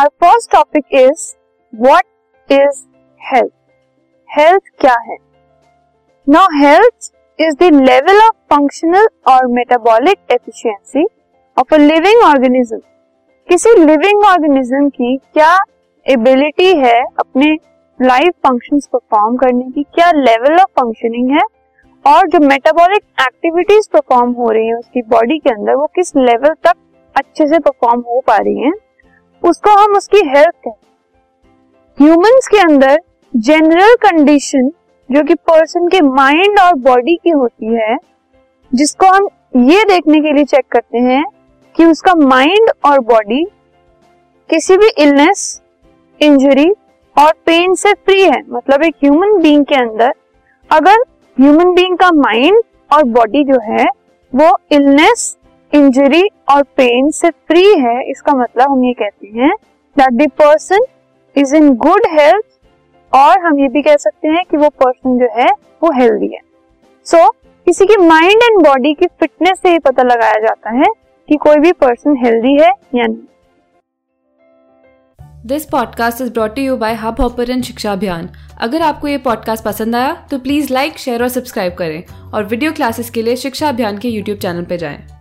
Our first topic is what is health? Health क्या है? Now health is the level of functional or metabolic efficiency of a living organism. किसी living organism की क्या ability है अपने life functions perform करने की, क्या level of functioning है और जो metabolic activities perform हो रही हैं उसकी body के अंदर वो किस level तक अच्छे से perform हो पा रही हैं, उसको हम उसकी हेल्थ कहते हैं। ह्यूमंस के अंदर जनरल कंडीशन जो कि पर्सन के माइंड और बॉडी की होती है, जिसको हम ये देखने के लिए चेक करते हैं कि उसका माइंड और बॉडी किसी भी इलनेस, इंजरी और पेन से फ्री है। मतलब एक ह्यूमन बीइंग के अंदर अगर ह्यूमन बीइंग का माइंड और बॉडी जो है वो इलनेस, इंजरी और पेन से फ्री है, इसका मतलब हम ये कहते हैं that the person is in good health, और हम ये भी कह सकते हैं कि वो पर्सन जो है वो हेल्दी है। सो किसी की माइंड एंड बॉडी की फिटनेस से ही पता लगाया जाता है कि कोई भी पर्सन हेल्दी है या नहीं। This podcast is brought to you by hub hopper and Shiksha Abhiyan. अगर आपको ये पॉडकास्ट पसंद आया तो प्लीज लाइक, शेयर और सब्सक्राइब करें और वीडियो क्लासेस के लिए शिक्षा अभियान के यूट्यूब चैनल पर जाएं।